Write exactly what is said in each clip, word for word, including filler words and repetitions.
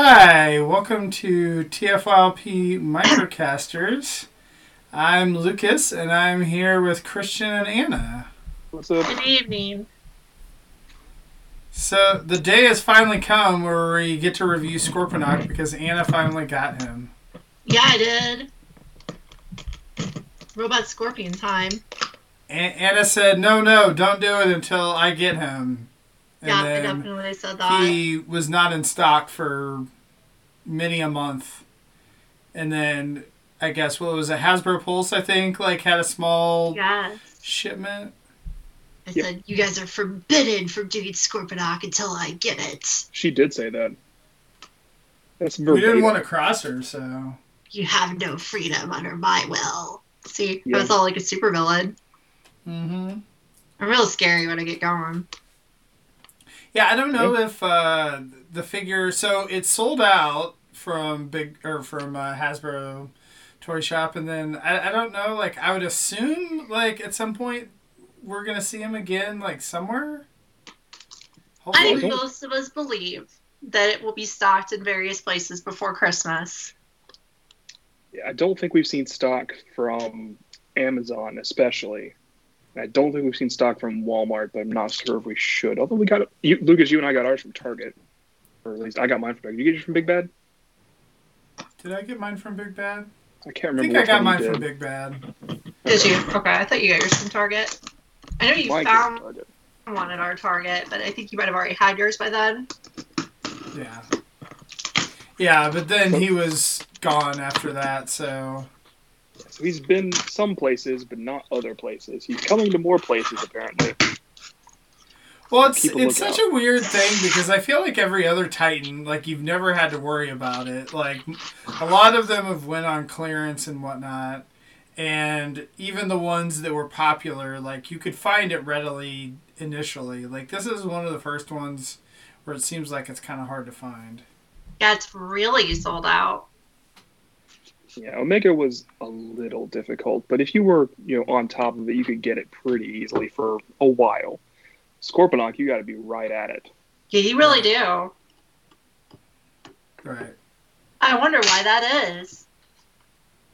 Hi, welcome to T F L P Microcasters. I'm Lucas, and I'm here with Christian and Anna. What's up? Good evening. So the day has finally come where we get to review Scorponok because Anna finally got him. Yeah, I did. Robot Scorpion time. And Anna said, "No, no, don't do it until I get him." And yeah, I definitely said that. He was not in stock for many a month. And then, I guess, well, it was a Hasbro Pulse, I think, like, had a small yes. shipment. I yep. said, you guys are forbidden from doing Scorponok until I get it. She did say that. That's verbatim. We didn't want to cross her, so. You have no freedom under my will. See, yeah. I was all like a supervillain. Mm-hmm. I'm real scary when I get going. Yeah, I don't know if uh, the figure... So it sold out from Big or from uh, Hasbro Toy Shop, and then I, I don't know. Like, I would assume, like, at some point we're gonna see him again, like somewhere. Hopefully. I think most of us believe that it will be stocked in various places before Christmas. Yeah, I don't think we've seen stock from Amazon, especially. I don't think we've seen stock from Walmart, but I'm not sure if we should. Although we got you, Lucas, you and I got ours from Target, or at least I got mine from Target. Did you get yours from Big Bad? Did I get mine from Big Bad? I can't remember. I think I got mine from Big Bad. Did you? Okay, I thought you got yours from Target. I know you found one at our Target, but I think you might have already had yours by then. Yeah. Yeah, but then he was gone after that, so. So he's been some places, but not other places. He's coming to more places, apparently. Well, it's it's such a weird thing because I feel like every other Titan, like, you've never had to worry about it. Like, a lot of them have went on clearance and whatnot. And even the ones that were popular, like, you could find it readily initially. Like, this is one of the first ones where it seems like it's kind of hard to find. Yeah, it's really sold out. Yeah, Omega was a little difficult, but if you were, you know, on top of it, you could get it pretty easily for a while. Scorponok, you got to be right at it. Yeah, you really do. Right. I wonder why that is.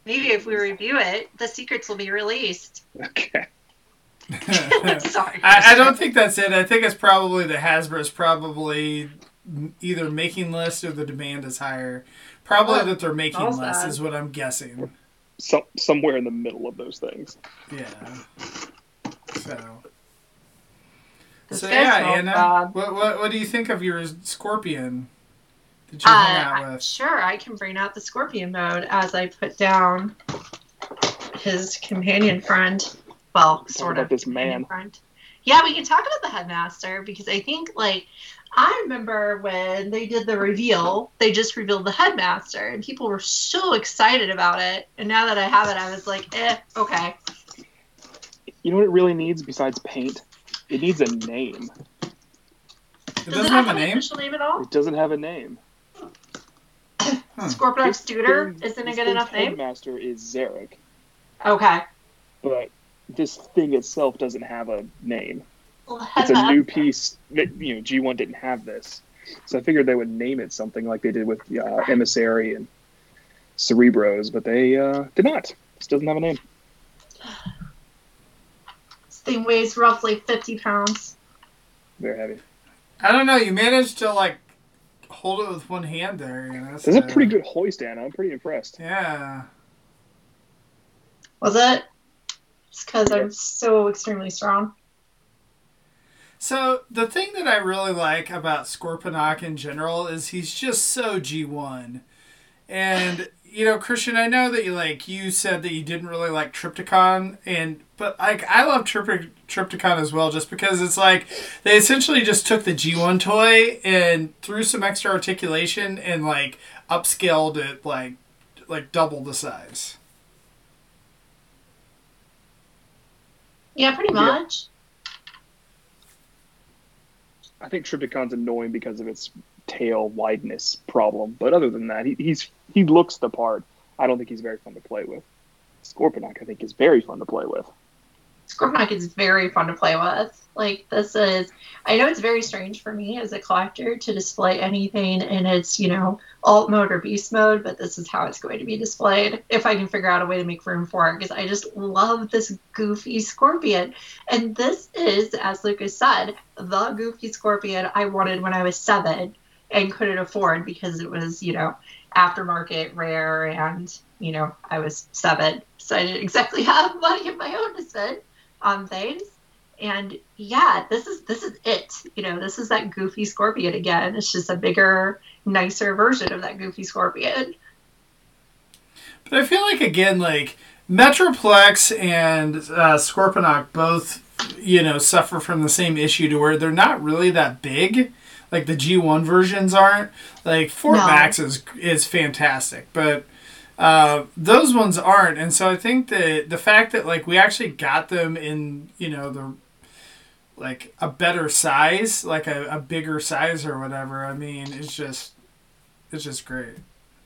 Maybe if we review it, the secrets will be released. Okay. Sorry. I, I don't think that's it. I think it's probably the Hasbro's probably either making less or the demand is higher. Probably oh, that they're making less sad. Is what I'm guessing. So, somewhere in the middle of those things. Yeah. So. This so yeah, Anna. What, what what do you think of your Scorpion? That you uh, hung out with? Sure, I can bring out the Scorpion mode as I put down his companion friend. Well, sort of this man. Friend. Yeah, we can talk about the headmaster because I think like. I remember when they did the reveal, they just revealed the headmaster, and people were so excited about it. And now that I have it, I was like, eh, okay. You know what it really needs besides paint? It needs a name. It doesn't, doesn't have, have a name? Official name at all? It doesn't have a name. huh. Scorponok's tutor isn't a good enough name? Headmaster is Zarak. Okay. But this thing itself doesn't have a name. Well, it's a new piece that, you know, G one didn't have this. So I figured they would name it something like they did with uh, Emissary and Cerebros, but they uh, did not. It still doesn't have a name. This thing weighs roughly fifty pounds. Very heavy. I don't know. You managed to, like, hold it with one hand there. You know, that's so. A pretty good hoist, Anna. I'm pretty impressed. Yeah. Was it? It's because yeah. I'm so extremely strong. So, the thing that I really like about Scorponok in general is he's just so G one. And, you know, Christian, I know that you, like, you said that you didn't really like Trypticon, and, but, like, I love Trypt- Trypticon as well just because it's, like, they essentially just took the G one toy and threw some extra articulation and, like, upscaled it, like, like double the size. Yeah, pretty much. Yeah. I think Trypticon's annoying because of its tail wideness problem, but other than that, he he's, he looks the part. I don't think he's very fun to play with. Scorponok, I think, is very fun to play with. Scorponok is very fun to play with. Like, this is, I know it's very strange for me as a collector to display anything in its, you know, alt mode or beast mode, but this is how it's going to be displayed if I can figure out a way to make room for it, because I just love this goofy scorpion. And this is, as Lucas said, the goofy scorpion I wanted when I was seven and couldn't afford because it was, you know, aftermarket rare, and, you know, I was seven, so I didn't exactly have money of my own to spend on things. And yeah, this is this is it. You know, this is that goofy scorpion again. It's just a bigger, nicer version of that goofy scorpion. But I feel like, again, like Metroplex and uh, Scorponok both, you know, suffer from the same issue to where they're not really that big. Like the G one versions aren't. Like Fort no. Max is is fantastic, but uh, those ones aren't. And so I think that the fact that like we actually got them in, you know, the like a better size, like a, a bigger size or whatever. I mean, it's just it's just great.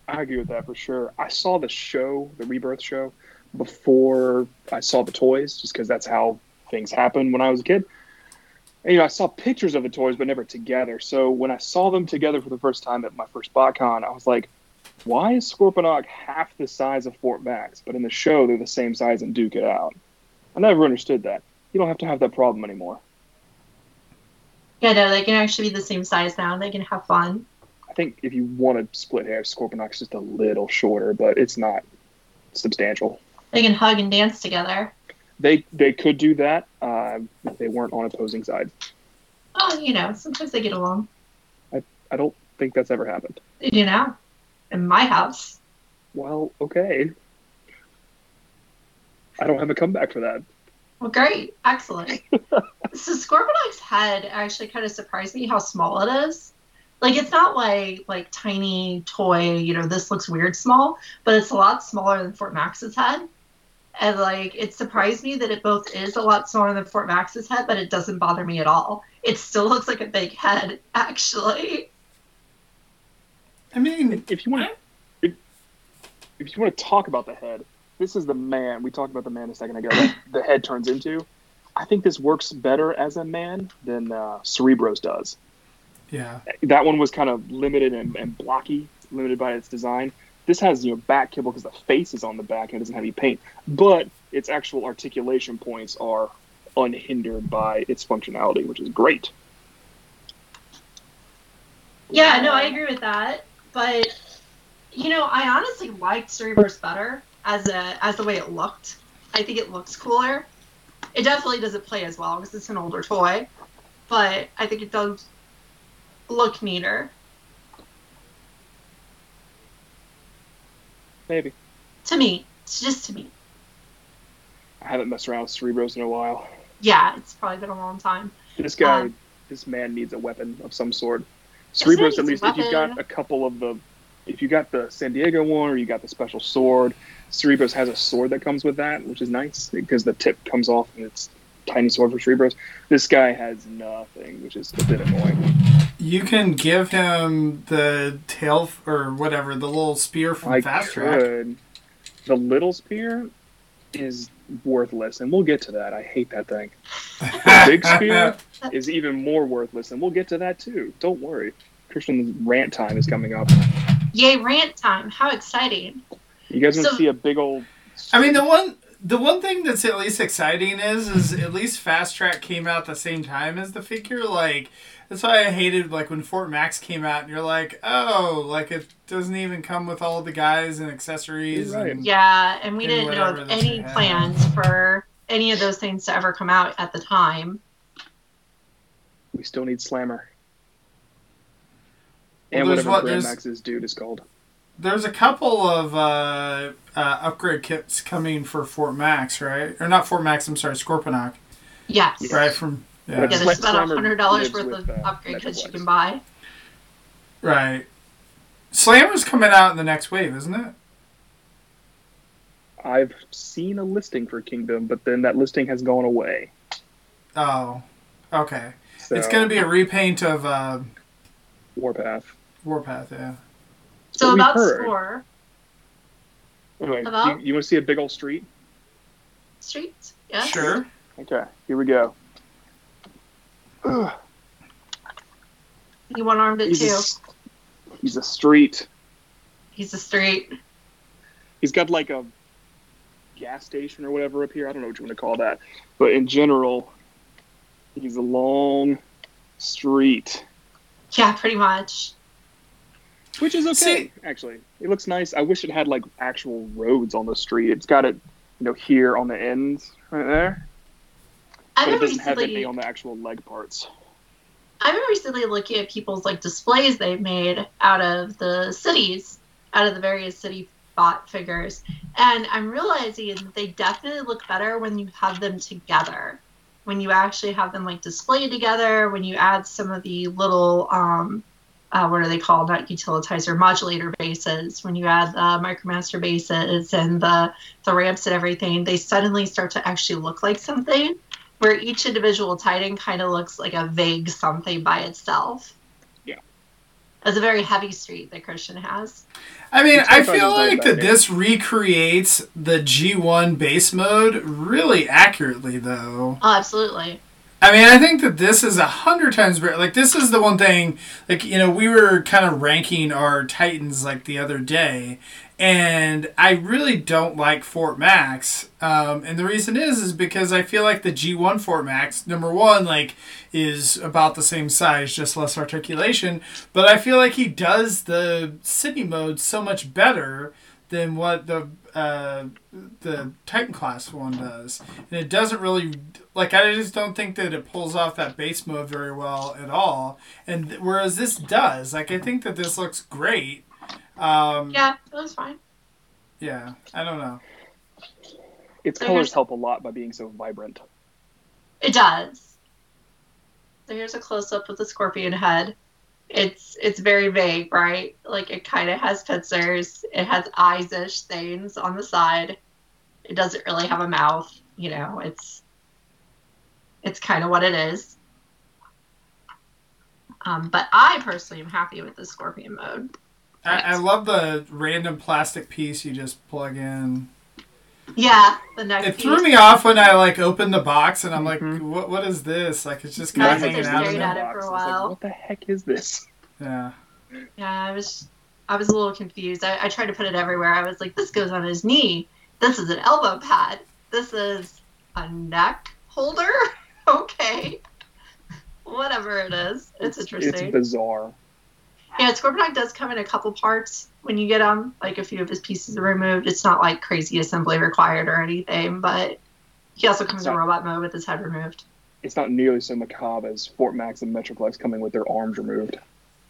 I agree with that for sure. I saw the show, the Rebirth show, before I saw the toys, just because that's how things happened when I was a kid. And, you know, I saw pictures of the toys, but never together. So when I saw them together for the first time at my first BotCon, I was like, why is Scorponok half the size of Fort Max? But in the show, they're the same size and duke it out. I never understood that. You don't have to have that problem anymore. Yeah, no, they can actually be the same size now. They can have fun. I think if you want to split hair, Scorponok's just a little shorter, but it's not substantial. They can hug and dance together. They they could do that uh, if they weren't on opposing sides. Oh, you know, sometimes they get along. I, I don't think that's ever happened. They do now. In my house. Well, okay. I don't have a comeback for that. Well, great. Excellent. So Scorponok's head actually kind of surprised me how small it is. Like, it's not like like tiny toy, you know, this looks weird small, but it's a lot smaller than Fort Max's head. And, like, it surprised me that it both is a lot smaller than Fort Max's head, but it doesn't bother me at all. It still looks like a big head, actually. I mean, if you want to, if, if you want to talk about the head, this is the man. We talked about the man a second ago. That the head turns into. I think this works better as a man than uh, Cerebros does. Yeah, that one was kind of limited and, and blocky, limited by its design. This has, you know, back kibble because the face is on the back and it doesn't have any paint. But its actual articulation points are unhindered by its functionality, which is great. Yeah, no, I agree with that. But, you know, I honestly liked Cerebros better as a as the way it looked. I think it looks cooler. It definitely doesn't play as well because it's an older toy. But I think it does look neater. Maybe. To me. It's just to me. I haven't messed around with Cerebros in a while. Yeah, it's probably been a long time. This guy, um, this man needs a weapon of some sort. Cerebros, at least, if you've got a couple of the... If you got the San Diego one or you got the special sword, Cerebros has a sword that comes with that, which is nice because the tip comes off and it's a tiny sword for Cerebros. This guy has nothing, which is a bit annoying. You can give him the tail f- or whatever, the little spear from I Fast Track. Could. The little spear is worthless, and we'll get to that. I hate that thing. The big spear is even more worthless, and we'll get to that too. Don't worry. Christian's rant time is coming up. Yay, rant time. How exciting. You guys want to so, see a big old... I mean, the one the one thing that's at least exciting is, is at least Fast Track came out the same time as the figure. Like... That's why I hated, like, when Fort Max came out, and you're like, oh, like, it doesn't even come with all the guys and accessories. Right. And, yeah, and we and didn't know of any plans for any of those things to ever come out at the time. We still need Slammer. And well, whatever what, Grand Max's dude is called. There's a couple of uh, uh, upgrade kits coming for Fort Max, right? Or not Fort Max, I'm sorry, Scorponok. Yes. Right, from... Yeah, yeah, there's about one hundred dollars worth with, of uh, upgrade kits you can buy. Right. Slammer's coming out in the next wave, isn't it? I've seen a listing for Kingdom, but then that listing has gone away. Oh, okay. So, it's going to be a repaint of... Uh, Warpath. Warpath, yeah. That's so about Score. Anyway, about? You, you want to see a big old street? Street, yeah. Sure. Okay, here we go. Ugh. He one-armed it, he's too. A, he's a street. He's a street. He's got like a gas station or whatever up here. I don't know what you want to call that. But in general, he's a long street. Yeah, pretty much. Which is okay, See, actually. It looks nice. I wish it had like actual roads on the street. It's got it, you know, here on the ends, right there. But I've it doesn't recently, have any on the actual leg parts. I've been recently looking at people's like displays they've made out of the cities, out of the various city bot figures, and I'm realizing that they definitely look better when you have them together. When you actually have them like displayed together, when you add some of the little, um, uh, what are they called? Not utilitizer, modulator bases. When you add the MicroMaster bases and the the ramps and everything, they suddenly start to actually look like something. Where each individual Titan kind of looks like a vague something by itself. Yeah. It's a very heavy street that Christian has. I mean, I feel like that this recreates the G one base mode really accurately, though. Oh, absolutely. I mean, I think that this is a hundred times better. Like, this is the one thing, like, you know, we were kind of ranking our Titans, like, the other day. And I really don't like Fort Max. Um, and the reason is, is because I feel like the G one Fort Max, number one, like, is about the same size, just less articulation. But I feel like he does the city mode so much better than what the uh, the Titan class one does. And it doesn't really, like, I just don't think that it pulls off that base mode very well at all. And whereas this does, like, I think that this looks great. Um, yeah, it looks fine. Yeah, I don't know. Its so colors help a lot by being so vibrant. It does. So here's a close-up of the scorpion head. It's it's very vague, right? Like, it kind of has pincers. It has eyes-ish things on the side. It doesn't really have a mouth. You know, it's it's kind of what it is. Um, but I personally am happy with the scorpion mode. I, I love the random plastic piece you just plug in. Yeah, the neck piece. It threw me off when I, like, opened the box, and I'm mm-hmm. like, "What? What is this?" Like, it's just kind of hanging out in the box. For a while. Like, what the heck is this? Yeah. Yeah, I was I was a little confused. I, I tried to put it everywhere. I was like, this goes on his knee. This is an elbow pad. This is a neck holder? Okay. Whatever it is. It's, it's interesting. It's bizarre. Yeah, Scorponok does come in a couple parts when you get them. Like, a few of his pieces are removed. It's not, like, crazy assembly required or anything, but he also comes not, in robot mode with his head removed. It's not nearly so macabre as Fort Max and Metroplex coming with their arms removed.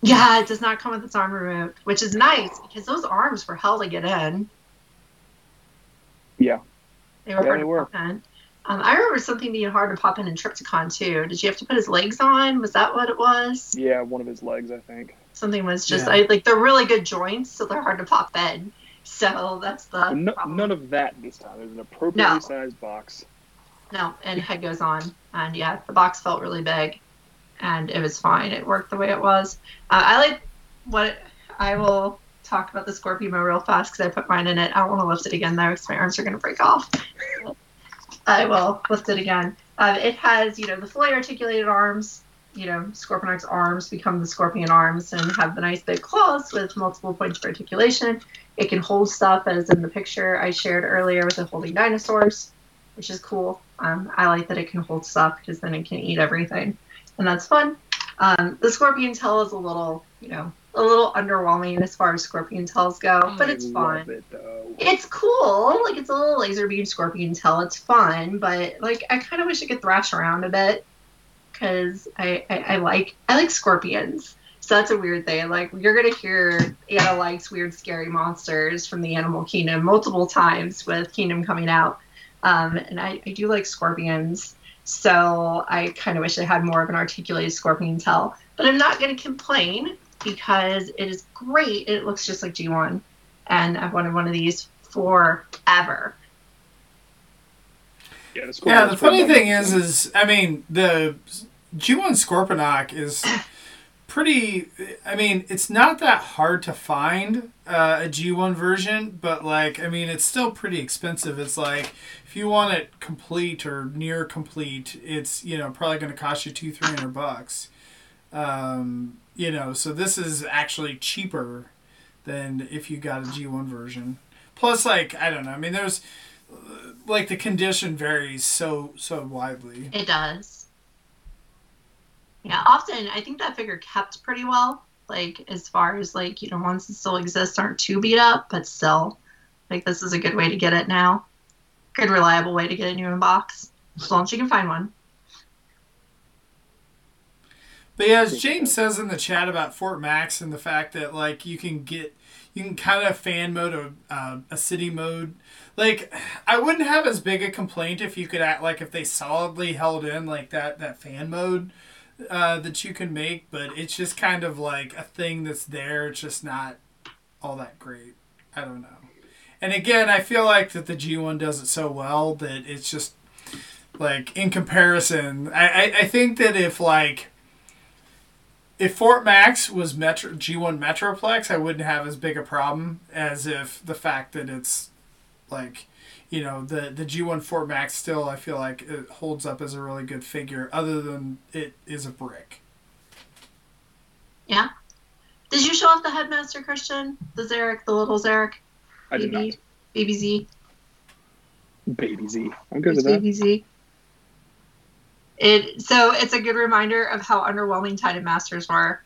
Yeah, it does not come with its arm removed, which is nice, because those arms were hell to get in. Yeah. They were yeah, hard they to were. pop in. Um, I remember something being hard to pop in in Trypticon, too. Did you have to put his legs on? Was that what it was? Yeah, one of his legs, I think. Something was just, yeah. I, like, they're really good joints, so they're hard to pop in. So that's the no, none of that this time. There's an appropriately no. sized box. No, and head goes on. And, yeah, the box felt really big. And it was fine. It worked the way it was. Uh, I like what I will talk about the Scorpion real fast because I put mine in it. I don't want to lift it again, though, because my arms are going to break off. I will lift it again. Uh, it has, you know, the fully articulated arms. You know, Scorponok's arms become the scorpion arms and have the nice big claws with multiple points of articulation. It can hold stuff, as in the picture I shared earlier with it holding dinosaurs, which is cool. Um, I like that it can hold stuff because then it can eat everything, and that's fun. Um, the scorpion tail is a little, you know, a little underwhelming as far as scorpion tails go, but it's fun. I love it, though. It's cool. Like, it's a little laser beam scorpion tail. It's fun, but, like, I kind of wish it could thrash around a bit. Because I, I, I like I like scorpions, so that's a weird thing. Like, you're gonna hear Anna likes weird, scary monsters from the Animal Kingdom multiple times with Kingdom coming out, um, and I, I do like scorpions. So I kind of wish it had more of an articulated scorpion tail, but I'm not gonna complain because it is great. It looks just like G one, and I've wanted one of these forever. Yeah, the, yeah, the funny thing is, is I mean, the G one Scorponok is pretty, I mean, it's not that hard to find uh, a G one version, but, like, I mean, it's still pretty expensive. It's like, if you want it complete or near complete, it's, you know, probably going to cost you two, three hundred bucks. Um, you know, so this is actually cheaper than if you got a G one version. Plus, like, I don't know. I mean, there's, like, the condition varies so, so widely. It does. Yeah, often, I think that figure kept pretty well. Like, as far as, like, you know, ones that still exist aren't too beat up, but still, like, this is a good way to get it now. Good, reliable way to get a new in box, as long as you can find one. But yeah, as James says in the chat about Fort Max and the fact that, like, you can get, you can kind of fan mode a, uh, a city mode. Like, I wouldn't have as big a complaint if you could act like if they solidly held in, like, that, that fan mode uh, that you can make. But it's just kind of like a thing that's there. It's just not all that great. I don't know. And again, I feel like that the G one does it so well that it's just, like, in comparison. I, I, I think that if, like... If Fort Max was Metro, G one Metroplex, I wouldn't have as big a problem as if the fact that it's, like, you know, the, the G one Fort Max still, I feel like, it holds up as a really good figure, other than it is a brick. Yeah. Did you show off the Headmaster, Christian? The Zarak, the little Zarak? I did not. Baby Z. Baby Z. I'm good with that. Baby Z. It, so it's a good reminder of how underwhelming Titan Masters were.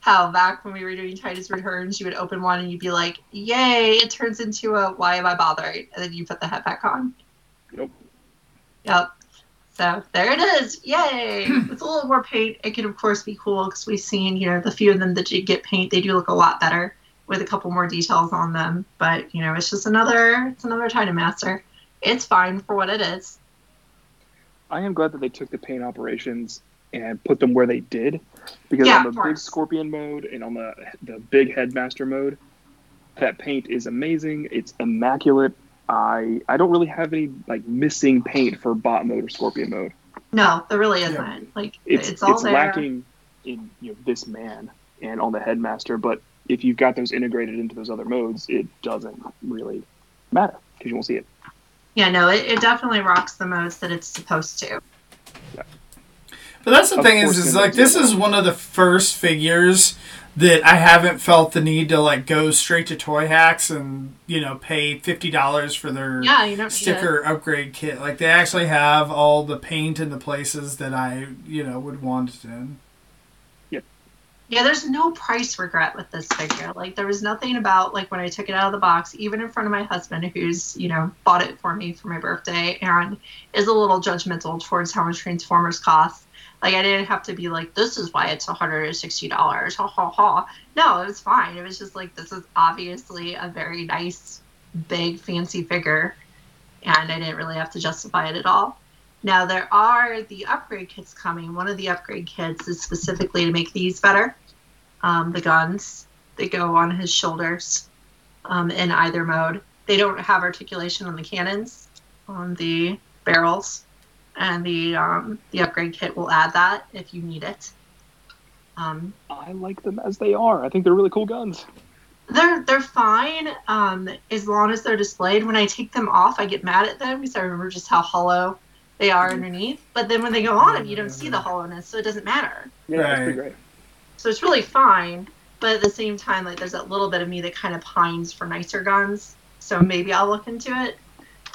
How back when we were doing Titan's Returns, you would open one and you'd be like, yay, it turns into a why am I bothering? And then you put the head back on. Yep. Yep. So there it is. Yay. With a little more paint, it can, of course, be cool because we've seen, you know, the few of them that did get paint, they do look a lot better with a couple more details on them. But, you know, it's just another, it's another Titan Master. It's fine for what it is. I am glad that they took the paint operations and put them where they did, because yeah, on the big Scorpion mode and on the the big Headmaster mode, that paint is amazing. It's immaculate. I I don't really have any, like, missing paint for bot mode or Scorpion mode. No, there really isn't. Yeah. Like it's it's, all it's there. Lacking in, you know, this man and on the Headmaster, but if you've got those integrated into those other modes, it doesn't really matter because you won't see it. Yeah, no, it, it definitely rocks the most that it's supposed to. Yeah. But that's the thing is, is like, this is one of the first figures that I haven't felt the need to, like, go straight to Toy Hacks and, you know, pay fifty dollars for their yeah, you don't sticker upgrade kit. Like, they actually have all the paint in the places that I, you know, would want it in. Yep. Yeah, there's no price regret with this figure. Like, there was nothing about, like, when I took it out of the box, even in front of my husband, who's, you know, bought it for me for my birthday and is a little judgmental towards how much Transformers cost. Like, I didn't have to be like, this is why it's one hundred sixty dollars, ha ha ha. No, it was fine. It was just like, this is obviously a very nice, big, fancy figure, and I didn't really have to justify it at all. Now, there are the upgrade kits coming. One of the upgrade kits is specifically to make these better. Um, the guns that go on his shoulders um, in either mode. They don't have articulation on the cannons, on the barrels, and the um, the upgrade kit will add that if you need it. Um, I like them as they are. I think they're really cool guns. They're they're fine um, as long as they're displayed. When I take them off, I get mad at them because I remember just how hollow they are underneath. But then when they go on them, you don't see the hollowness, so it doesn't matter. Yeah, right. That's pretty great. So it's really fine, but at the same time, like, there's that little bit of me that kind of pines for nicer guns, so maybe I'll look into it.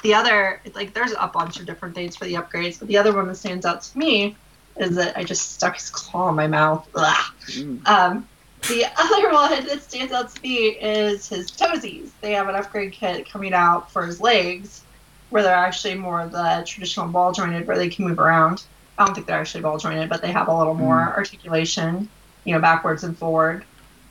The other, like, there's a bunch of different things for the upgrades, but the other one that stands out to me is that I just stuck his claw in my mouth. Mm. Um, the other one that stands out to me is his toesies. They have an upgrade kit coming out for his legs, where they're actually more of the traditional ball-jointed, where they can move around. I don't think they're actually ball-jointed, but they have a little mm. more articulation, you know, backwards and forward.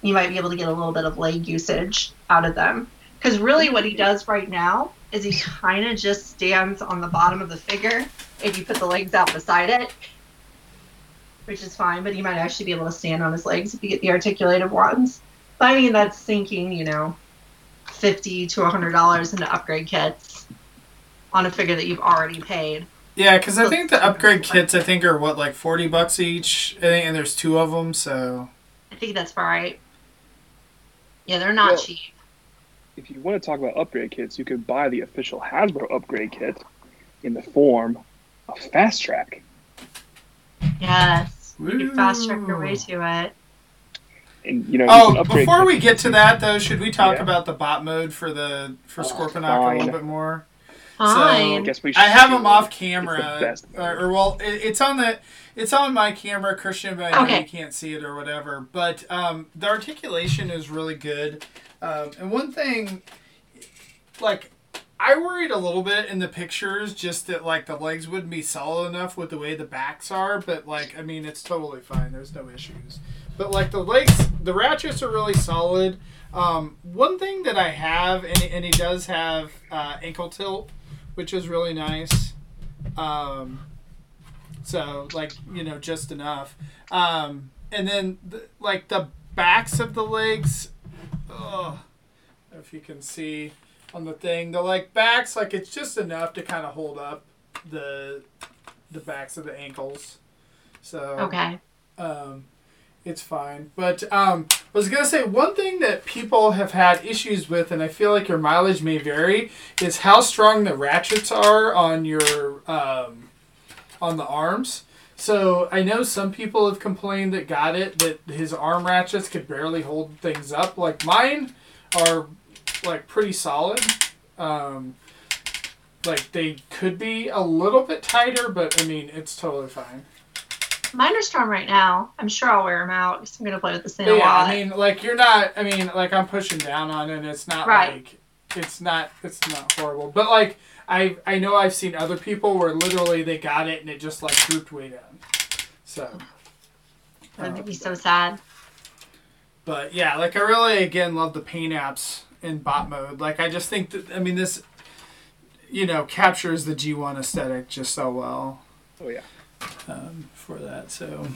You might be able to get a little bit of leg usage out of them. Because really what he does right now is he kind of just stands on the bottom of the figure if you put the legs out beside it, which is fine, but he might actually be able to stand on his legs if you get the articulated ones. But I mean, that's sinking, you know, fifty to one hundred dollars into upgrade kits on a figure that you've already paid Yeah, because I think the upgrade kits, I think, are, what, like forty bucks each? I think, and there's two of them, so... I think that's right. Yeah, they're not well, cheap. If you want to talk about upgrade kits, you could buy the official Hasbro upgrade kit in the form of Fast Track. Yes. Woo. You Fast Track your way to it. And, you know, oh, before we get to that, though, should we talk yeah. about the bot mode for the for oh, Scorponok a little bit more? Fine. So I, guess we I have them off camera, or, or well, it, it's on the it's on my camera, Christian, but I okay. know you can't see it or whatever. But um, the articulation is really good, um, and one thing, like, I worried a little bit in the pictures, just that like the legs wouldn't be solid enough with the way the backs are. But like, I mean, it's totally fine. There's no issues. But, like, the legs, the ratchets are really solid. Um, one thing that I have, and, and he does have uh, ankle tilt, which is really nice. Um, so, like, you know, just enough. Um, and then, the, like, the backs of the legs, ugh, if you can see on the thing, the, like, backs, like, it's just enough to kind of hold up the the backs of the ankles. So, okay. Um It's fine. But um, I was going to say, one thing that people have had issues with, and I feel like your mileage may vary, is how strong the ratchets are on your um, on the arms. So I know some people have complained that got it, that his arm ratchets could barely hold things up. Like, mine are, like, pretty solid. Um, like, they could be a little bit tighter, but, I mean, it's totally fine. Mine are strong right now. I'm sure I'll wear them out because I'm going to play with this thing yeah, a lot. I mean, like, you're not, I mean, like, I'm pushing down on it, and it's not, right. like, it's not, it's not horrible. But, like, I I know I've seen other people where literally they got it, and it just, like, drooped way down. So. That would uh, be so sad. But, yeah, like, I really, again, love the paint apps in bot mode. Like, I just think that, I mean, this, you know, captures the G one aesthetic just so well. Oh, yeah. Um, for that, so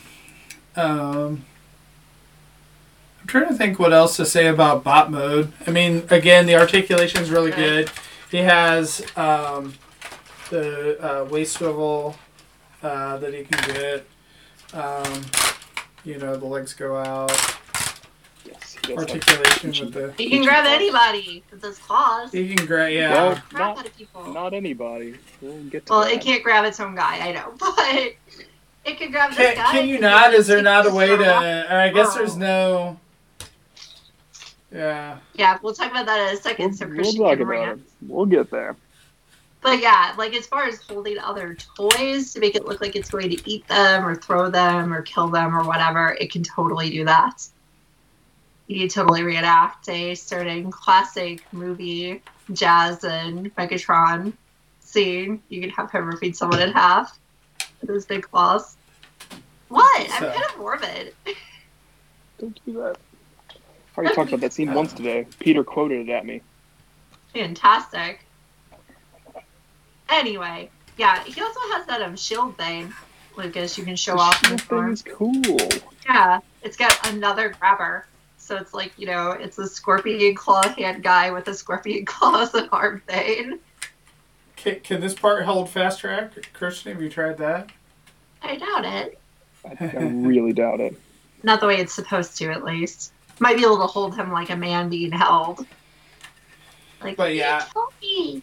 um, I'm trying to think what else to say about bot mode. I mean, again, the articulation is really good. He has um, the uh, waist swivel uh, that he can get. Um, you know, the legs go out. Yes, articulation with the. He can grab anybody with those claws. He can grab, yeah. Well, not, grab out of people. Not anybody. We'll, get to well it can't grab its own guy, I know, but it can grab can, this guy. Can you not? Is there not a way to? I guess there's no. Yeah. Yeah, we'll talk about that in a second. We'll, so Christian we'll talk about it. We'll get there. But yeah, like as far as holding other toys to make it look like it's going to eat them or throw them or kill them or whatever, it can totally do that. You totally reenact a certain classic movie, Jazz and Megatron scene. You could have him repeat someone in half with those big claws. What? So, I'm kind of morbid. Don't do that. I already talked about that scene once today. Peter quoted it at me. Fantastic. Anyway, yeah, he also has that um, shield thing, Lucas. You can show the off. Shield thing is cool. Yeah, it's got another grabber. So it's like, you know, it's a scorpion claw hand guy with a scorpion claw as an arm thing. Can, can this part hold Fast Track? Christian, have you tried that? I doubt it. I, I really doubt it. Not the way it's supposed to, at least. Might be able to hold him like a man being held. Like, but yeah, hey,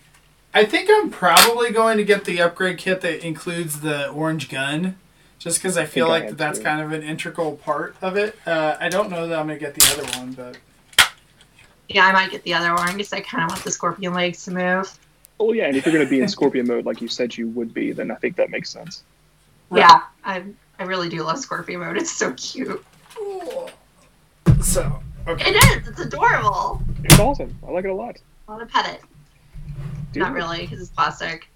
I think I'm probably going to get the upgrade kit that includes the orange gun. Just because I feel I like I that's to. kind of an integral part of it. Uh, I don't know that I'm going to get the other one, but... Yeah, I might get the other one because I kind of want the scorpion legs to move. Oh, yeah, and if you're going to be in scorpion mode like you said you would be, then I think that makes sense. Right. Yeah, I I really do love scorpion mode. It's so cute. Cool. So, okay. It is. It's adorable. It's awesome. I like it a lot. I want to pet it. Dude. Not really, because it's plastic.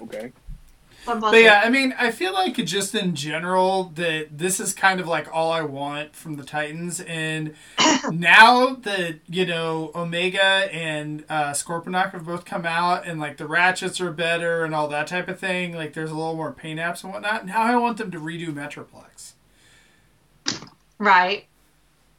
Okay. But yeah, I mean, I feel like just in general that this is kind of like all I want from the Titans. And now that, you know, Omega and uh, Scorponok have both come out and like the ratchets are better and all that type of thing, like there's a little more paint apps and whatnot. Now I want them to redo Metroplex. Right.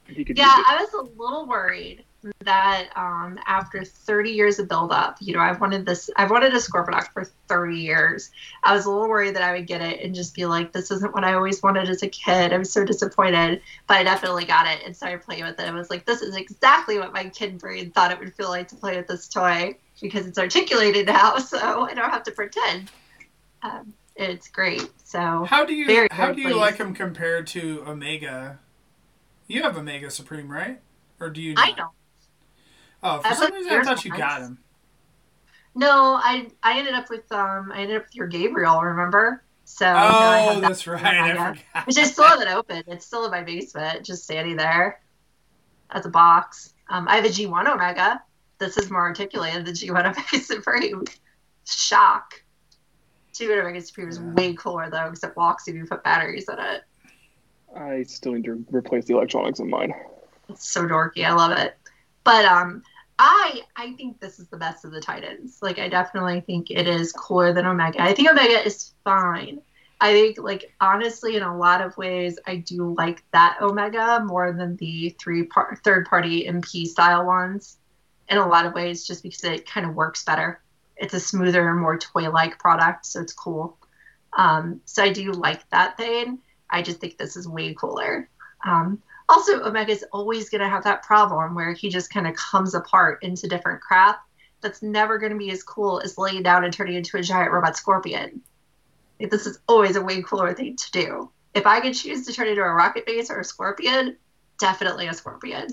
Yeah, I was a little worried that um, after thirty years of buildup, you know, I've wanted this, I've wanted a Scorponok for thirty years. I was a little worried that I would get it and just be like, this isn't what I always wanted as a kid. I was so disappointed, but I definitely got it and started playing with it. I was like, this is exactly what my kid brain thought it would feel like to play with this toy, because it's articulated now, so I don't have to pretend. Um, it's great. So how do you, how do you like them compared to Omega? You have Omega Supreme, right? Or do you? Not? I don't. Oh, for I some reason I thought you got him. No, I I ended up with um I ended up with your Gabriel, remember? So oh, I have that that's right. I forgot. It. Which I still haven't opened. It's still in my basement, just standing there as a box. Um, I have a G one Omega. This is more articulated than G one Omega Supreme. Shock. G one Omega Supreme is yeah. way cooler though, because it walks if you put batteries in it. I still need to replace the electronics in mine. It's so dorky. I love it. But um, I I think this is the best of the Titans. Like, I definitely think it is cooler than Omega. I think Omega is fine. I think, like, honestly, in a lot of ways, I do like that Omega more than the three par- third-party M P-style ones. In a lot of ways, just because it kind of works better. It's a smoother, more toy-like product, so it's cool. Um, so I do like that thing. I just think this is way cooler. Um Also, Omega's always going to have that problem where he just kind of comes apart into different crap. That's never going to be as cool as laying down and turning into a giant robot scorpion. Like, this is always a way cooler thing to do. If I could choose to turn into a rocket base or a scorpion, definitely a scorpion.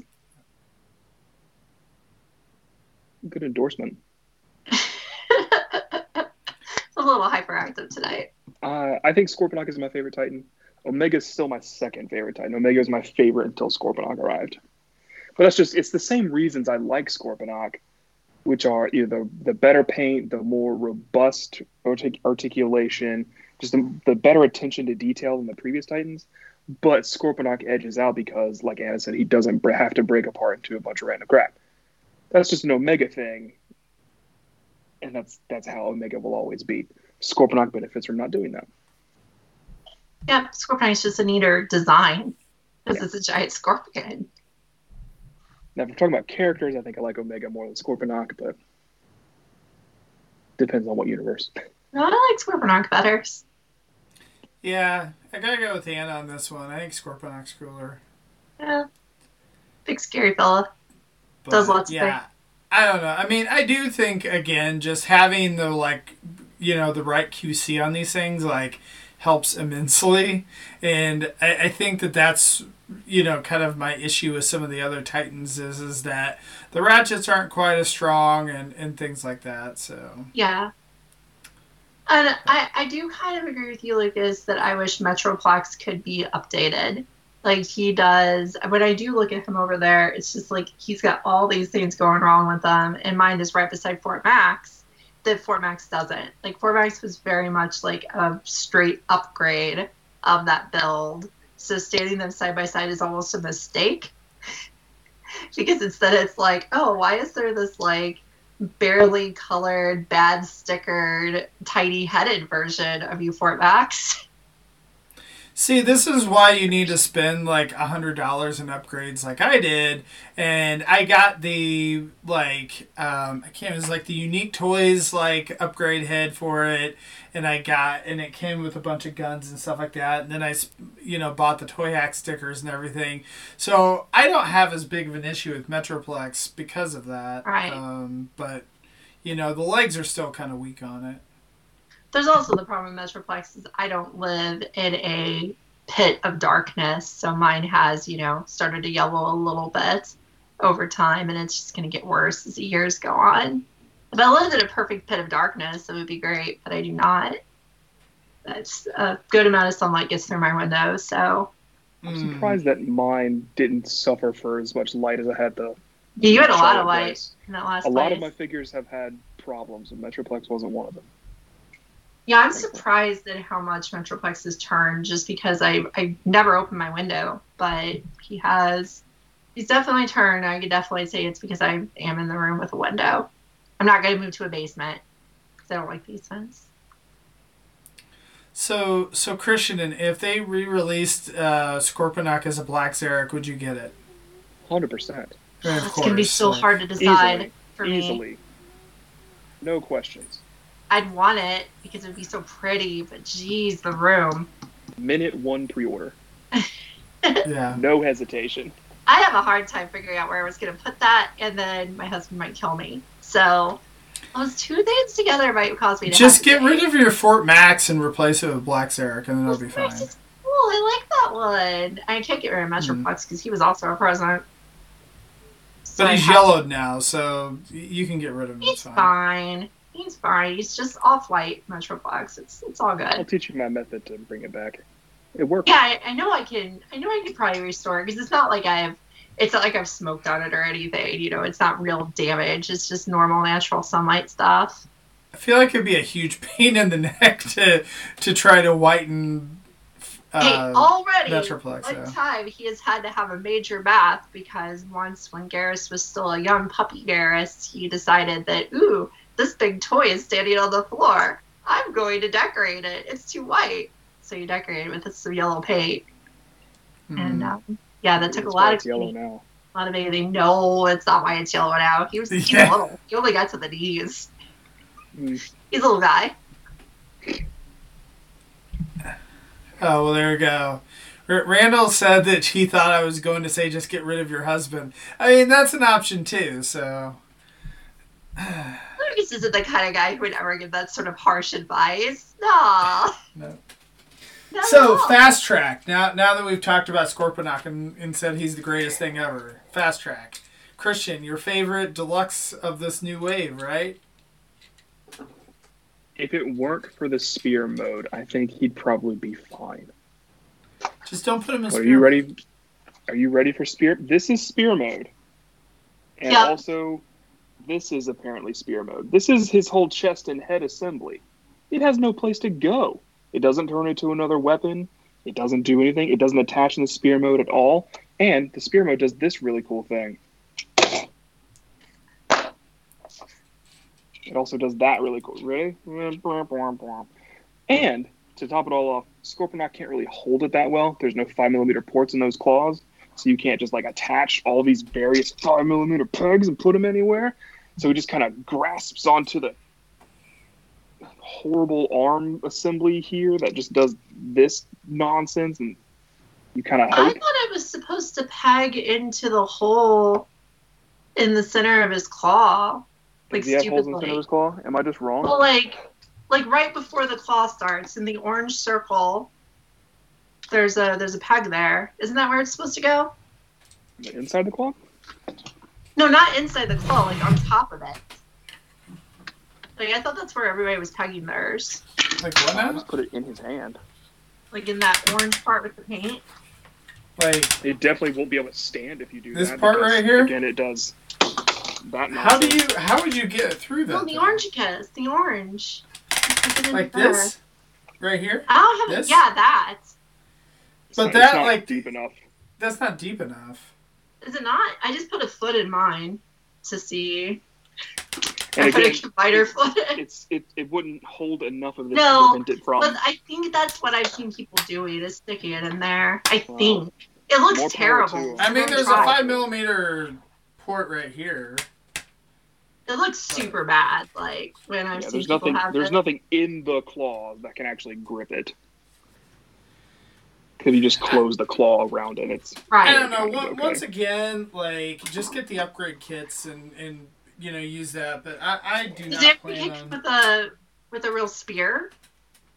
Good endorsement. A little hyperactive tonight. Uh, I think Scorponok is my favorite Titan. Omega's still my second favorite Titan. Omega was my favorite until Scorponok arrived. But that's just, it's the same reasons I like Scorponok, which are either the, the better paint, the more robust artic- articulation, just the, the better attention to detail than the previous Titans. But Scorponok edges out because, like Anna said, he doesn't have to break apart into a bunch of random crap. That's just an Omega thing. And that's, that's how Omega will always be. Scorponok benefits from not doing that. Yeah, Scorpion is just a neater design because yeah. it's a giant scorpion. Now, if we're talking about characters, I think I like Omega more than Scorponok, but depends on what universe. No, I like Scorponok better. Yeah, I gotta go with Anna on this one. I think Scorponok's cooler. Yeah, big scary fella. But does lots yeah, of things. I don't know. I mean, I do think again, just having the like, you know, the right Q C on these things, like. Helps immensely, and I, I think that that's, you know, kind of my issue with some of the other Titans is is that the ratchets aren't quite as strong and, and things like that. So yeah, and I I do kind of agree with you, Lucas, that I wish Metroplex could be updated. Like he does when I do look at him over there, it's just like he's got all these things going wrong with them, and mine is right beside Fort Max. That Fort Max doesn't. Like, Fort Max was very much like a straight upgrade of that build. So standing them side by side is almost a mistake because instead it's like, oh, why is there this like barely colored, bad stickered, tiny headed version of you Fort Max? See, this is why you need to spend like a hundred dollars in upgrades, like I did, and I got the like um, I can't. It was like the unique toys like upgrade head for it, and I got and it came with a bunch of guns and stuff like that. And then I, you know, bought the Toy Hack stickers and everything. So I don't have as big of an issue with Metroplex because of that. Right. Um, but you know, the legs are still kind of weak on it. There's also the problem with Metroplex is I don't live in a pit of darkness. So mine has, you know, started to yellow a little bit over time. And it's just going to get worse as the years go on. If I lived in a perfect pit of darkness, it would be great. But I do not. That's a good amount of sunlight gets through my window. So I'm mm. surprised that mine didn't suffer for as much light as I had though. Yeah, you had a lot of light place. In that last A place. Lot of my figures have had problems, and Metroplex wasn't one of them. Yeah, I'm surprised at how much Metroplex has turned just because I, I never open my window, but he has, he's definitely turned. I could definitely say it's because I am in the room with a window. I'm not going to move to a basement because I don't like basements. So, so Christian, if they re-released uh, Scorponok as a Black Zarak, would you get it? one hundred percent. And of it's course, gonna be so like, hard to decide easily, for me. Easily, no questions. I'd want it because it'd be so pretty, but geez, the room. Minute one pre-order. Yeah. No hesitation. I have a hard time figuring out where I was gonna put that, and then my husband might kill me. So those two things together might cause me to just get rid of your Fort Max and replace it with Black Zarak, and then it'll be fine. Max is cool. I like that one. I can't get rid of Metroplex because mm. he was also a present. So but I he's have... yellowed now, so you can get rid of him. He's fine. fine. He's fine. He's just off-white Metroplex. It's it's all good. I'll teach you my method to bring it back. It works. Yeah, I, I know I can. I know I can probably restore it because it's not like I have. It's not like I've smoked on it or anything, you know, it's not real damage. It's just normal, natural sunlight stuff. I feel like it'd be a huge pain in the neck to to try to whiten uh, hey, already, Metroplex. One yeah. time he has had to have a major bath because once when Garrus was still a young puppy Garrus, he decided that, ooh, this big toy is standing on the floor. I'm going to decorate it. It's too white. So you decorate it with some yellow paint. Mm. And... Um, yeah, that took a lot of yellow now. A lot of bathing. No, it's not why it's yellow now. He was he's yeah. little. He only got to the knees. Mm. He's a little guy. Oh, well, there we go. R- Randall said that he thought I was going to say just get rid of your husband. I mean, that's an option, too, so... Lucas isn't the kind of guy who would ever give that sort of harsh advice. No. No. Not so, Fast Track. Now now that we've talked about Scorponok and, and said he's the greatest thing ever. Fast Track. Christian, your favorite deluxe of this new wave, right? If it weren't for the spear mode, I think he'd probably be fine. Just don't put him in well, spear mode. Are you ready? Mode. Are you ready for spear? This is spear mode. And yeah. also, this is apparently spear mode. This is his whole chest and head assembly. It has no place to go. It doesn't turn into another weapon. It doesn't do anything. It doesn't attach in the spear mode at all. And the spear mode does this really cool thing. It also does that really cool. Ready? And to top it all off, Scorponok can't really hold it that well. There's no five millimeter ports in those claws. So you can't just like attach all these various five millimeter pegs and put them anywhere. So he just kind of grasps onto the horrible arm assembly here that just does this nonsense, and you kind of hope. I thought it was supposed to peg into the hole in the center of his claw. Like, does he have holes in the center of his claw? Am I just wrong? Well, like, like right before the claw starts, in the orange circle, there's a there's a peg there. Isn't that where it's supposed to go? Inside the claw? No, not inside the claw. Like on top of it. Like, I thought that's where everybody was pegging theirs. Like, what now? I just put it in his hand. Like, in that orange part with the paint? Like... It definitely won't be able to stand if you do this that. This part because, right here? Again, it does that nonsense. How do you... How would you get through that? Well, the orange kiss. The orange. Like this? There. Right here? I don't have... This? Yeah, that. But not, that, it's not like... deep enough. That's not deep enough. Is it not? I just put a foot in mine to see... And again, it's, it's, it, it wouldn't hold enough of this no, to prevent it from. But I think that's what I've seen people doing is sticking it in there. I well, think. It looks terrible. I mean, there's try. a five millimeter port right here. It looks super bad. Like, when I've yeah, seen there's people nothing, have There's it. nothing in the claw that can actually grip it. Because you just close the claw around it. It's right. I don't know. One, okay. Once again, like, just get the upgrade kits and... and you know, use that, but I, I do does not plan on... Does it come with a, with a real spear?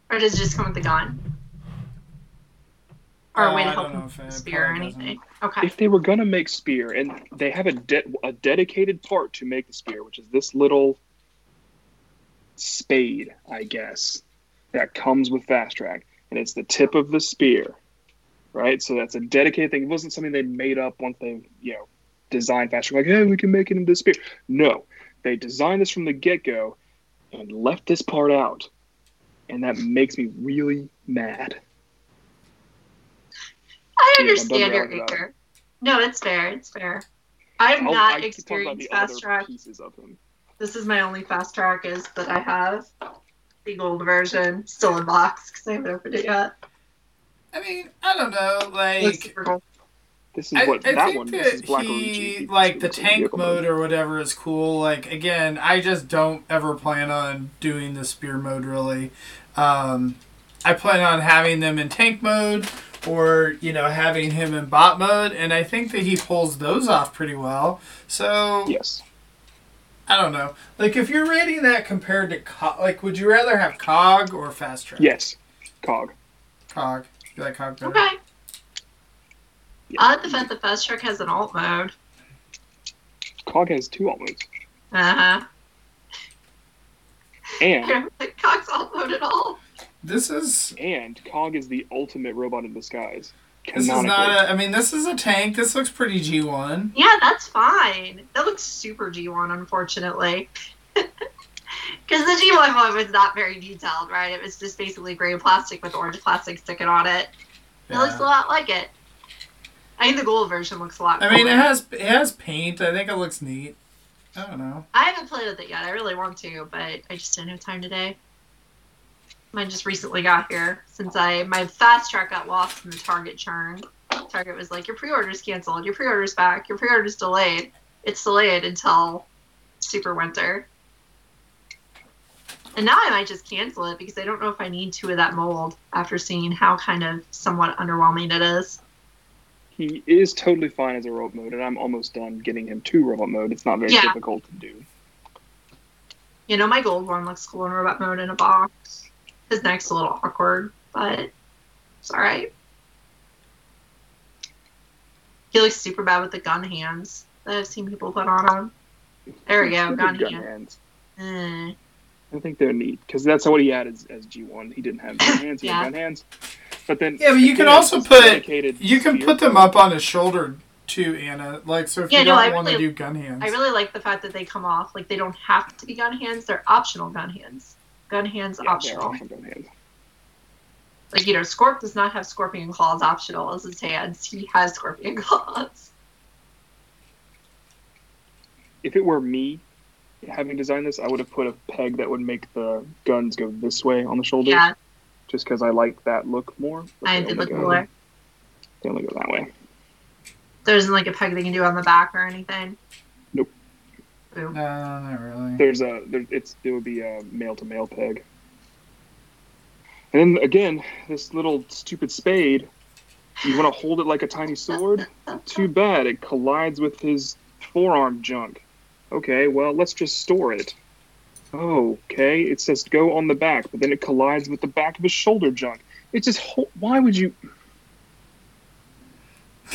Or does it just come with a gun? Or oh, a way to I help them with spear or anything? Doesn't. Okay. If they were going to make spear, and they have a, de- a dedicated part to make the spear, which is this little spade, I guess, that comes with Fast Track, and it's the tip of the spear, right? So that's a dedicated thing. It wasn't something they made up once they, you know, design faster, like, hey, we can make it into a spear. No, they designed this from the get-go and left this part out, and that makes me really mad. I understand your anger. No, it's fair. It's fair. I've I'll, not I experienced Fast Track. Pieces of them. This is my only Fast Track is that I have the gold version still in box because I haven't opened it yet. I mean, I don't know, like. This is what I, I that one. That this is Black he, like the tank mode or whatever is cool. Like again, I just don't ever plan on doing the spear mode really. Um, I plan on having them in tank mode or you know having him in bot mode, and I think that he pulls those off pretty well. So yes, I don't know. Like if you're rating that compared to Cog, like would you rather have Cog or Fast Track? Yes, Cog. Cog. You like Cog better? Okay. Yeah. I like the fact that Fast Track has an alt mode. Cog has two alt modes. Uh-huh. And... I don't think Cog's alt mode at all. This is... And Cog is the ultimate robot in disguise. This is not a... I mean, this is a tank. This looks pretty G one. Yeah, that's fine. That looks super G one, unfortunately. Because the G one one was not very detailed, right? It was just basically gray plastic with orange plastic sticking on it. Yeah. It looks a lot like it. I think the gold version looks a lot cooler. I mean, it has it has paint. I think it looks neat. I don't know. I haven't played with it yet. I really want to, but I just didn't have time today. Mine just recently got here since I my Fast Track got lost in the Target churn. Target was like, your pre-order's canceled. Your pre-order's back. Your pre-order's delayed. It's delayed until super winter. And now I might just cancel it because I don't know if I need two of that mold after seeing how kind of somewhat underwhelming it is. He is totally fine as a robot mode, and I'm almost done getting him to robot mode. It's not very yeah. difficult to do. You know, my gold one looks cool in robot mode in a box. His neck's a little awkward, but it's alright. He looks super bad with the gun hands that I've seen people put on him. There we go, gun, gun hands. hands. Mm. I think they're neat, because that's what he had as, as G one. He didn't have gun hands, he yeah. had gun hands. But then yeah, but you can also put you can put them up on his shoulder too, Anna. Like so, if yeah, you no, don't really, want to do gun hands, I really like the fact that they come off. Like they don't have to be gun hands; they're optional gun hands. Gun hands yeah, optional. Gun hands. Like you know, Scorp does not have scorpion claws optional as his hands. He has scorpion claws. If it were me, having designed this, I would have put a peg that would make the guns go this way on the shoulder. Yeah. Just because I like that look more. I did look go, cooler. They only go that way. There isn't like a peg they can do on the back or anything? Nope. Ooh. No, not really. There's a, there, it's, it would be a male-to-male peg. And then, again, this little stupid spade, you want to hold it like a tiny sword? Too bad, it collides with his forearm junk. Okay, well, let's just store it. Oh, okay. It says go on the back, but then it collides with the back of his shoulder junk. It's just, ho- why would you?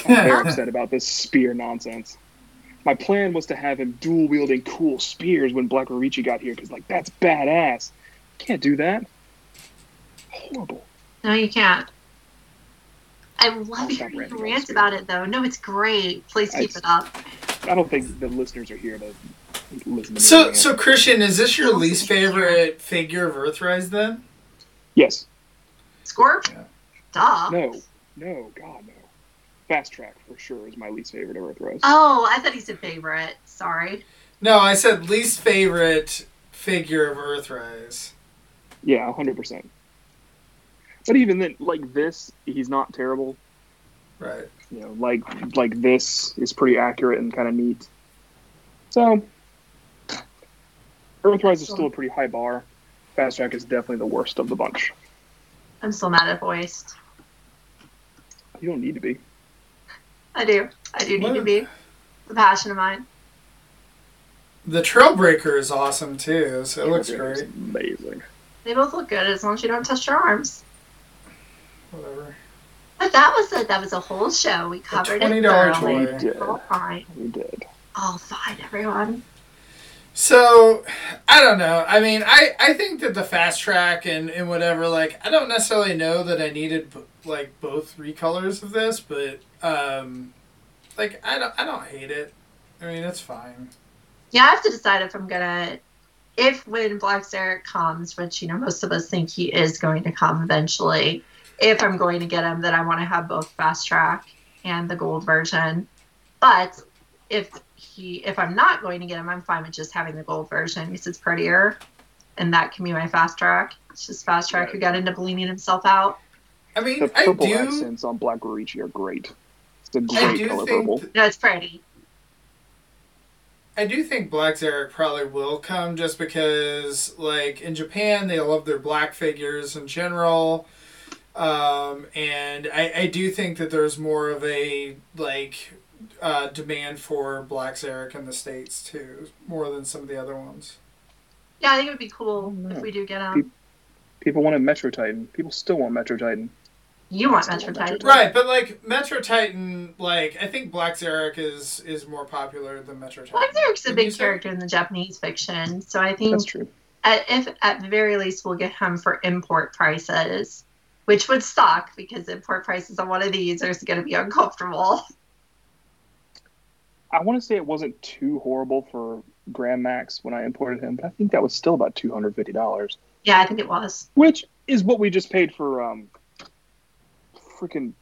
I'm very upset about this spear nonsense. My plan was to have him dual wielding cool spears when Black Rarichi got here, because like that's badass. Can't do that. Horrible. No, you can't. I love your rant about it though. No, it's great. Please keep I, it up. I don't think the listeners are here to. So, so Christian, is this your least favorite figure of Earthrise then? Yes. Scorp? Yeah. Duh. No, no, God, no. Fast Track for sure is my least favorite of Earthrise. Oh, I thought he said favorite. Sorry. No, I said least favorite figure of Earthrise. Yeah, one hundred percent. But even then, like this, he's not terrible. Right. You know, like like this is pretty accurate and kind of neat. So. Earthrise is still a pretty high bar. Fast Track is definitely the worst of the bunch. I'm still mad at Voiced. You don't need to be. I do. I do what? need to be. The passion of mine. The Trailbreaker is awesome too, so it yeah, looks great. Amazing. They both look good as long as you don't touch your arms. Whatever. But that was a that was a whole show. We covered it. twenty dollars We did. All fine. We did. All fine, everyone. So, I don't know. I mean, I, I think that the Fast Track and, and whatever, like, I don't necessarily know that I needed, like, both recolors of this, but, um, like, I don't, I don't hate it. I mean, it's fine. Yeah, I have to decide if I'm going to, if when Black Zarak comes, which, you know, most of us think he is going to come eventually, if I'm going to get him, then I want to have both Fast Track and the gold version. But if... He, if I'm not going to get him, I'm fine with just having the gold version because it's prettier, and that can be my Fast Track. It's just Fast Track right. who got into bleeding himself out. I mean, the purple I do... accents on Black Rarichi are great. a great color purple. Th- no, it's pretty. I do think Black Zarak probably will come just because, like, in Japan, they love their black figures in general. Um, and I, I do think that there's more of a, like, uh, demand for Black Zarak in the States, too, more than some of the other ones. Yeah, I think it would be cool if we do get them. People, people wanted Metro Titan. People still want Metro Titan. You want Metro Titan. Metro Titan. Right, but, like, Metro Titan, like, I think Black Zarak is, is more popular than Metro Titan. Black Zarak's a big character in the Japanese fiction, so I think... That's true. At, if, at the very least, we'll get him for import prices, which would suck, because import prices on one of these are going to be uncomfortable. I want to say it wasn't too horrible for Grand Max when I imported him, but I think that was still about two hundred fifty dollars. Yeah, I think it was. Which is what we just paid for... Um, freaking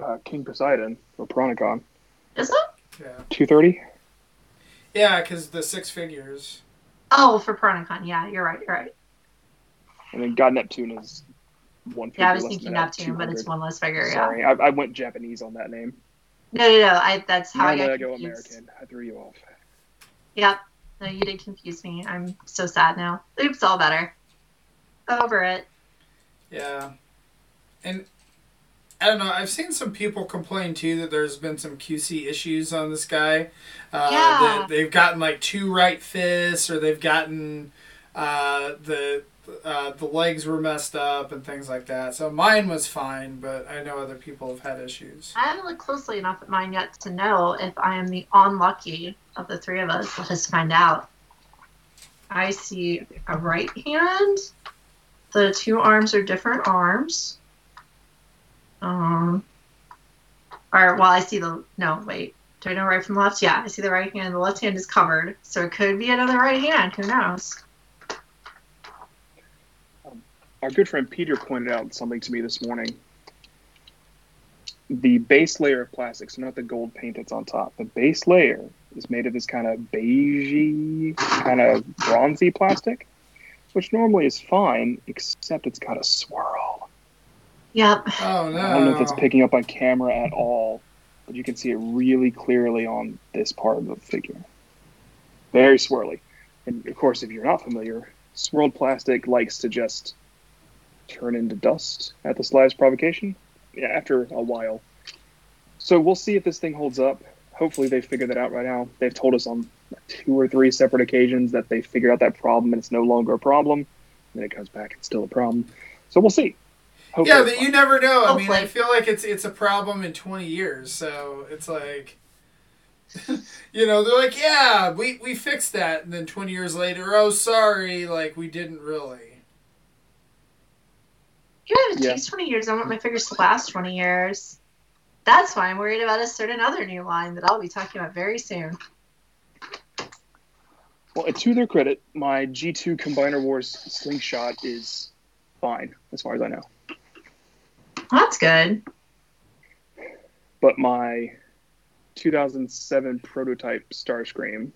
uh, King Poseidon or Peronicon. Is it? Yeah. two thirty? Yeah, because the six figures. Oh, for Peronicon, yeah, you're right, you're right. And then God Neptune is one figure. Yeah, I was thinking Neptune, but it's one less figure, yeah. Sorry, I, I went Japanese on that name. No, no, no, I, that's how I got I go American. I threw you off. Yep. No, you did confuse me. I'm so sad now. Oops, all better. Over it. Yeah. And... I don't know. I've seen some people complain, too, that there's been some Q C issues on this guy. Uh, yeah. That they've gotten, like, two right fists, or they've gotten uh, the uh, the legs were messed up and things like that. So mine was fine, but I know other people have had issues. I haven't looked closely enough at mine yet to know if I am the unlucky of the three of us. We'll just find out. I see a right hand. The two arms are different arms. Um, or, well, I see the, no, wait, do I know right from left? Yeah, I see the right hand. The left hand is covered, so it could be another right hand. Who knows? Um, our good friend Peter pointed out something to me this morning. The base layer of plastic, so not the gold paint that's on top, the base layer is made of this kind of beigey, kind of bronzy plastic, which normally is fine, except it's got a swirl. Yep. Oh, no. I don't know if it's picking up on camera at all, but you can see it really clearly on this part of the figure. Very swirly. And, of course, if you're not familiar, swirled plastic likes to just turn into dust at the slightest provocation. Yeah, after a while. So we'll see if this thing holds up. Hopefully they figure that out right now. They've told us on two or three separate occasions that they figured out that problem and it's no longer a problem. And then it comes back and it's still a problem. So we'll see. Hopefully yeah, but you never know. Hopefully. I mean, I feel like it's it's a problem in twenty years, so it's like, you know, they're like, yeah, we, we fixed that, and then twenty years later, oh, sorry, like, we didn't really. You know, if it yeah. takes twenty years, I want my figures to last twenty years. That's why I'm worried about a certain other new line that I'll be talking about very soon. Well, and to their credit, my G two Combiner Wars Slingshot is fine, as far as I know. That's good. But my two thousand seven prototype Starscream,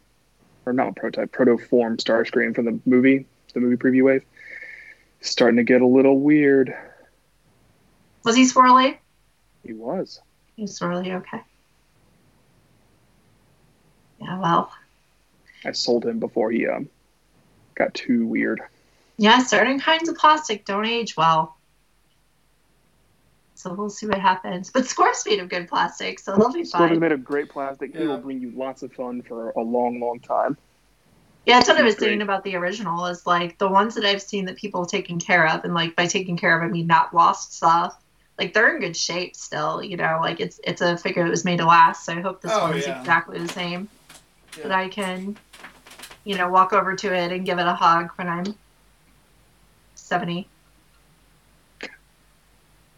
or not prototype, proto-form Starscream from the movie, the movie preview wave, is starting to get a little weird. Was he swirly? He was. He was swirly, okay. Yeah, well. I sold him before he um, got too weird. Yeah, certain kinds of plastic don't age well. So we'll see what happens. But Scorp's made of good plastic, so he'll be Scorp fine. Scorp's made of great plastic. Yeah. He will bring you lots of fun for a long, long time. Yeah, that's what He's I was great. Saying about the original is, like, the ones that I've seen that people have taken care of, and, like, by taking care of, I mean not lost stuff. Like, they're in good shape still, you know. Like, it's it's a figure that was made to last, so I hope this oh, one is yeah. exactly the same. Yeah. That I can, you know, walk over to it and give it a hug when I'm seventy.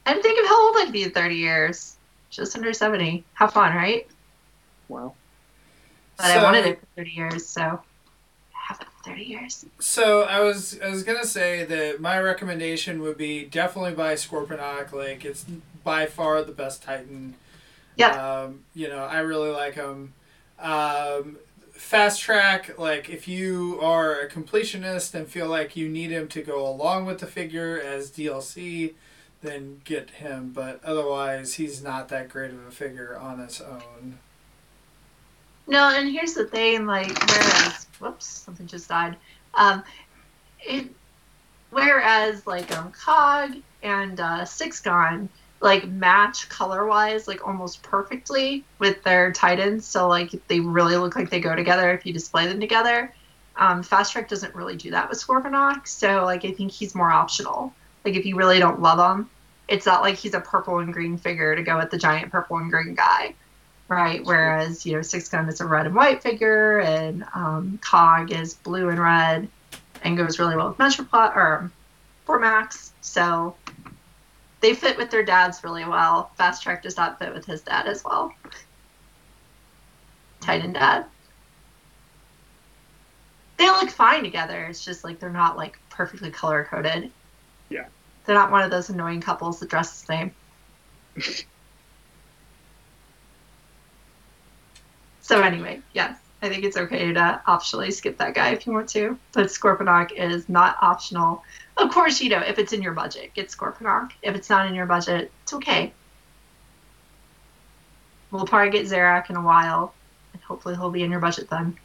And think of how old I'd be in thirty years. Just under seventy. How fun, right? Wow. But so, I wanted it for thirty years, so I have it for thirty years. So I was I was going to say that my recommendation would be definitely buy Scorponok. Like, it's by far the best Titan. Yeah. Um, you know, I really like him. Um, Fast Track, like, if you are a completionist and feel like you need him to go along with the figure as D L C... then get him. But otherwise, he's not that great of a figure on his own. No, and here's the thing, like, whereas, whoops, something just died. Um, it, whereas, like, um, Cog and uh, Sixgon, like, match color-wise, like, almost perfectly with their Titans. So, like, they really look like they go together if you display them together. Um, Fast Track doesn't really do that with Scorponok. So, like, I think he's more optional. Like, if you really don't love him, it's not like he's a purple and green figure to go with the giant purple and green guy. Right, whereas, you know, Sixgun is a red and white figure, and um, Cog is blue and red, and goes really well with Metroplex or Fort Max. So they fit with their dads really well. Fast Track does not fit with his dad as well. Titan dad. They look fine together. It's just like they're not like perfectly color coded. Yeah. They're not one of those annoying couples that dress the same. So anyway, yes, I think it's okay to optionally skip that guy if you want to. But Scorponok is not optional. Of course, you know, if it's in your budget, get Scorponok. If it's not in your budget, it's okay. We'll probably get Zarak in a while, and hopefully he'll be in your budget then.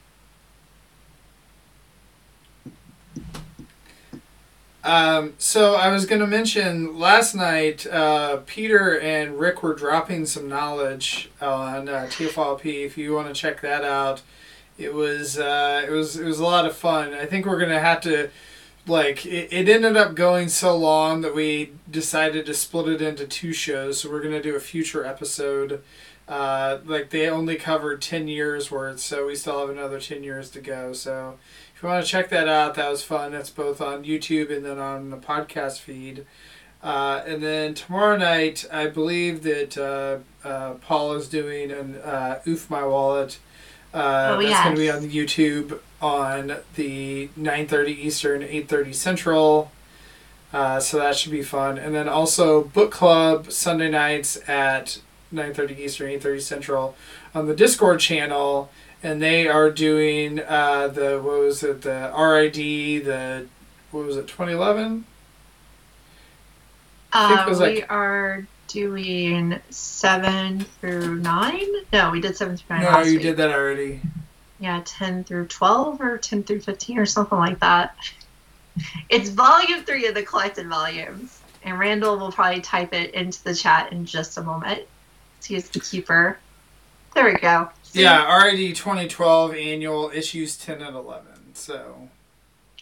Um, so I was going to mention last night, uh, Peter and Rick were dropping some knowledge on uh, T F L P. If you want to check that out, it was uh, it was it was a lot of fun. I think we're going to have to, like, it, it ended up going so long that we decided to split it into two shows. So we're going to do a future episode. Uh, like, they only covered ten years worth, so we still have another ten years to go. So if you want to check that out, that was fun. That's both on YouTube and then on the podcast feed. Uh, and then tomorrow night, I believe that uh, uh, Paul is doing an uh, Oof My Wallet. Uh, oh, yes. That's going to be on YouTube on the nine thirty Eastern, eight thirty Central. Uh, so that should be fun. And then also Book Club Sunday nights at nine thirty Eastern, eight thirty Central on the Discord channel. And they are doing uh, the, what was it, the R I D, the, what was it, twenty eleven? I think uh, it was like, we are doing seven through nine? No, we did seven through nine no, last you week. Did that already. Yeah, ten through twelve or ten through fifteen or something like that. It's volume three of the collected volumes. And Randall will probably type it into the chat in just a moment. So he's the keeper. There we go. Yeah, R I D twenty twelve annual issues ten and eleven. So,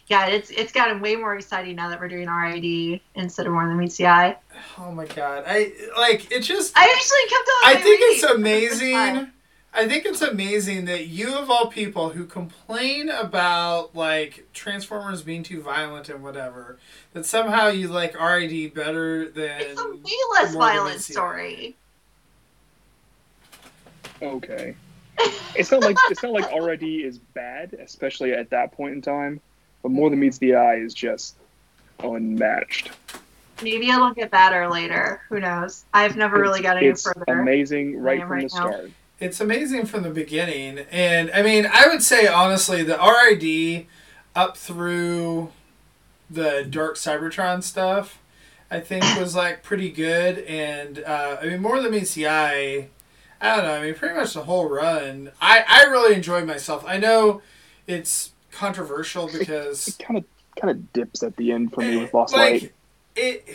yeah, it's it's gotten way more exciting now that we're doing R I D instead of More Than Meets the Eye. Oh my God, I like it. Just I actually kept on. I think it's amazing. I think it's amazing that you of all people who complain about like Transformers being too violent and whatever, that somehow you like R I D better than it's a way less violent story. Okay. It's not like it's not like R I D is bad, especially at that point in time. But More Than Meets the Eye is just unmatched. Maybe it'll get better later. Who knows? I've never it's, really got any it's further. It's amazing right from right the now. Start. It's amazing from the beginning, and I mean, I would say honestly, the R I D up through the Dark Cybertron stuff, I think was like pretty good. And uh, I mean, More Than Meets the Eye. I don't know. I mean, pretty much the whole run. I, I really enjoyed myself. I know it's controversial because it kind of kind of dips at the end for me with Lost like, Light. It,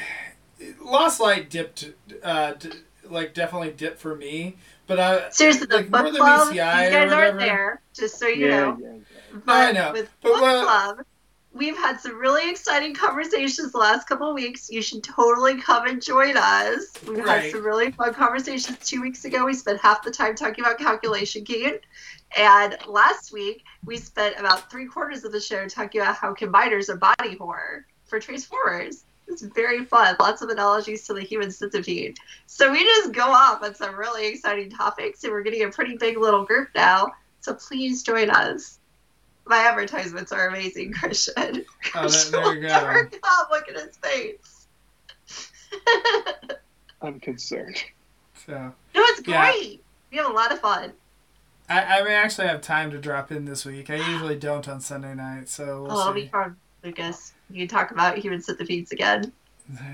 it Lost Light dipped, uh, d- like definitely dipped for me. But I seriously, like, the Book Club. You guys aren't there, just so you yeah, know. Yeah, yeah. But I know. With but Book well, Club, we've had some really exciting conversations the last couple of weeks. You should totally come and join us. We've right. had some really fun conversations. Two weeks ago, we spent half the time talking about Calculation King. And last week, we spent about three quarters of the show talking about how combiners are body horror for Transformers. It's very fun. Lots of analogies to the human centipede. So we just go off on some really exciting topics, and we're getting a pretty big little group now. So please join us. My advertisements are amazing, Christian. Oh, there you go. Never stop. Look at his face. I'm concerned. So. No, it's great. Yeah. We have a lot of fun. I, I may actually have time to drop in this week. I usually don't on Sunday night, so we'll oh, see. It'll be fun, Lucas. You can talk about human centipedes again.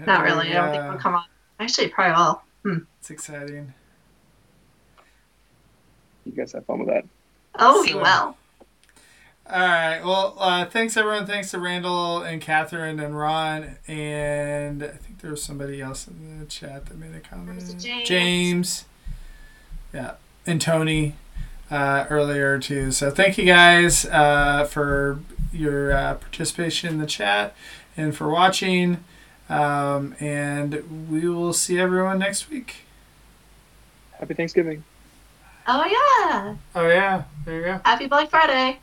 Not really. Yeah. I don't think it'll come on. Actually, probably will. Hmm. It's exciting. You guys have fun with that. Oh, we so, will. All right. Well, uh, thanks, everyone. Thanks to Randall and Catherine and Ron. And I think there was somebody else in the chat that made a comment. James. James. Yeah. And Tony uh, earlier, too. So thank you guys uh, for your uh, participation in the chat and for watching. Um, and we will see everyone next week. Happy Thanksgiving. Oh, yeah. Oh, yeah. There you go. Happy Black Friday.